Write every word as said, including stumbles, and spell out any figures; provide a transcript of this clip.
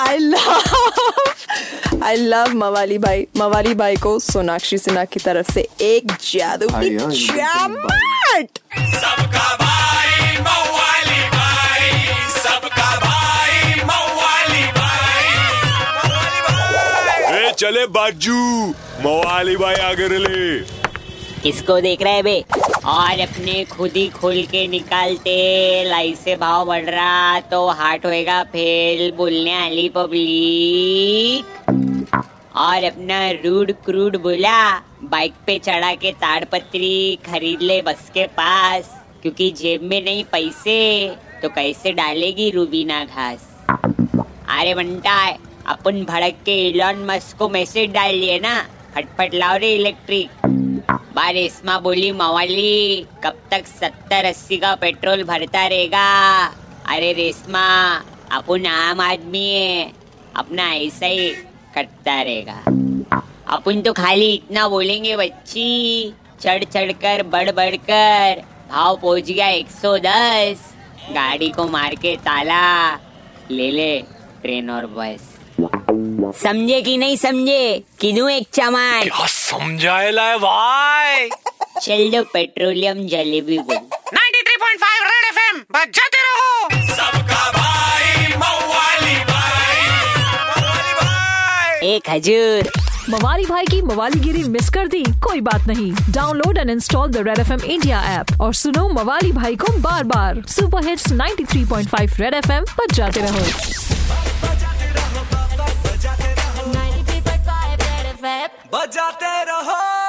I love I love मवाली भाई मवाली भाई को सोनाक्षी सिन्हा की तरफ से एक जादू की चमट। सबका भाई मवाली भाई, सबका भाई मवाली भाई, ए चले बाजू मवाली भाई आगे ले। किसको देख रहे हैं बे? और अपने खुद ही खोल के निकालते लाई से भाव बढ़ रहा तो हार्ट होएगा फेल बोलने वाली पब्लिक। और अपना रूड क्रूड बोला बाइक पे चढ़ा के ताड़पत्री खरीद ले बस के पास, क्योंकि जेब में नहीं पैसे तो कैसे डालेगी रूबीना घास। अरे बंटा अपन भड़क के एलन मस्क को मैसेज डालिए ना, फटफट लाओ रे इलेक्ट्रिक। रेस्मा बोली मवाली कब तक सत्तर अस्सी का पेट्रोल भरता रहेगा? अरे रेस्मा अपन आम आदमी है, अपना ऐसा ही कटता रहेगा। अपन तो खाली इतना बोलेंगे बच्ची, चढ़ चढ़ कर बढ़ बढ़ कर भाव पहुंच गया एक सौ दस, गाड़ी को मार के ताला ले ले ट्रेन और बस। समझे कि नहीं समझे? किनू एक चमाट क्या समझाएला है भाई। चल दो पेट्रोलियम जलेबी बोल। Ninety three point five red FM बजाते रहो। सबका भाई मवाली भाई, मवाली भाई। एक हजूर मवाली भाई की मवालीगिरी मिस कर दी? कोई बात नहीं, download and install the red FM India app और सुनो मवाली भाई को बार बार। Super hits ninety three point five red FM बजाते रहो। बजाते रहो।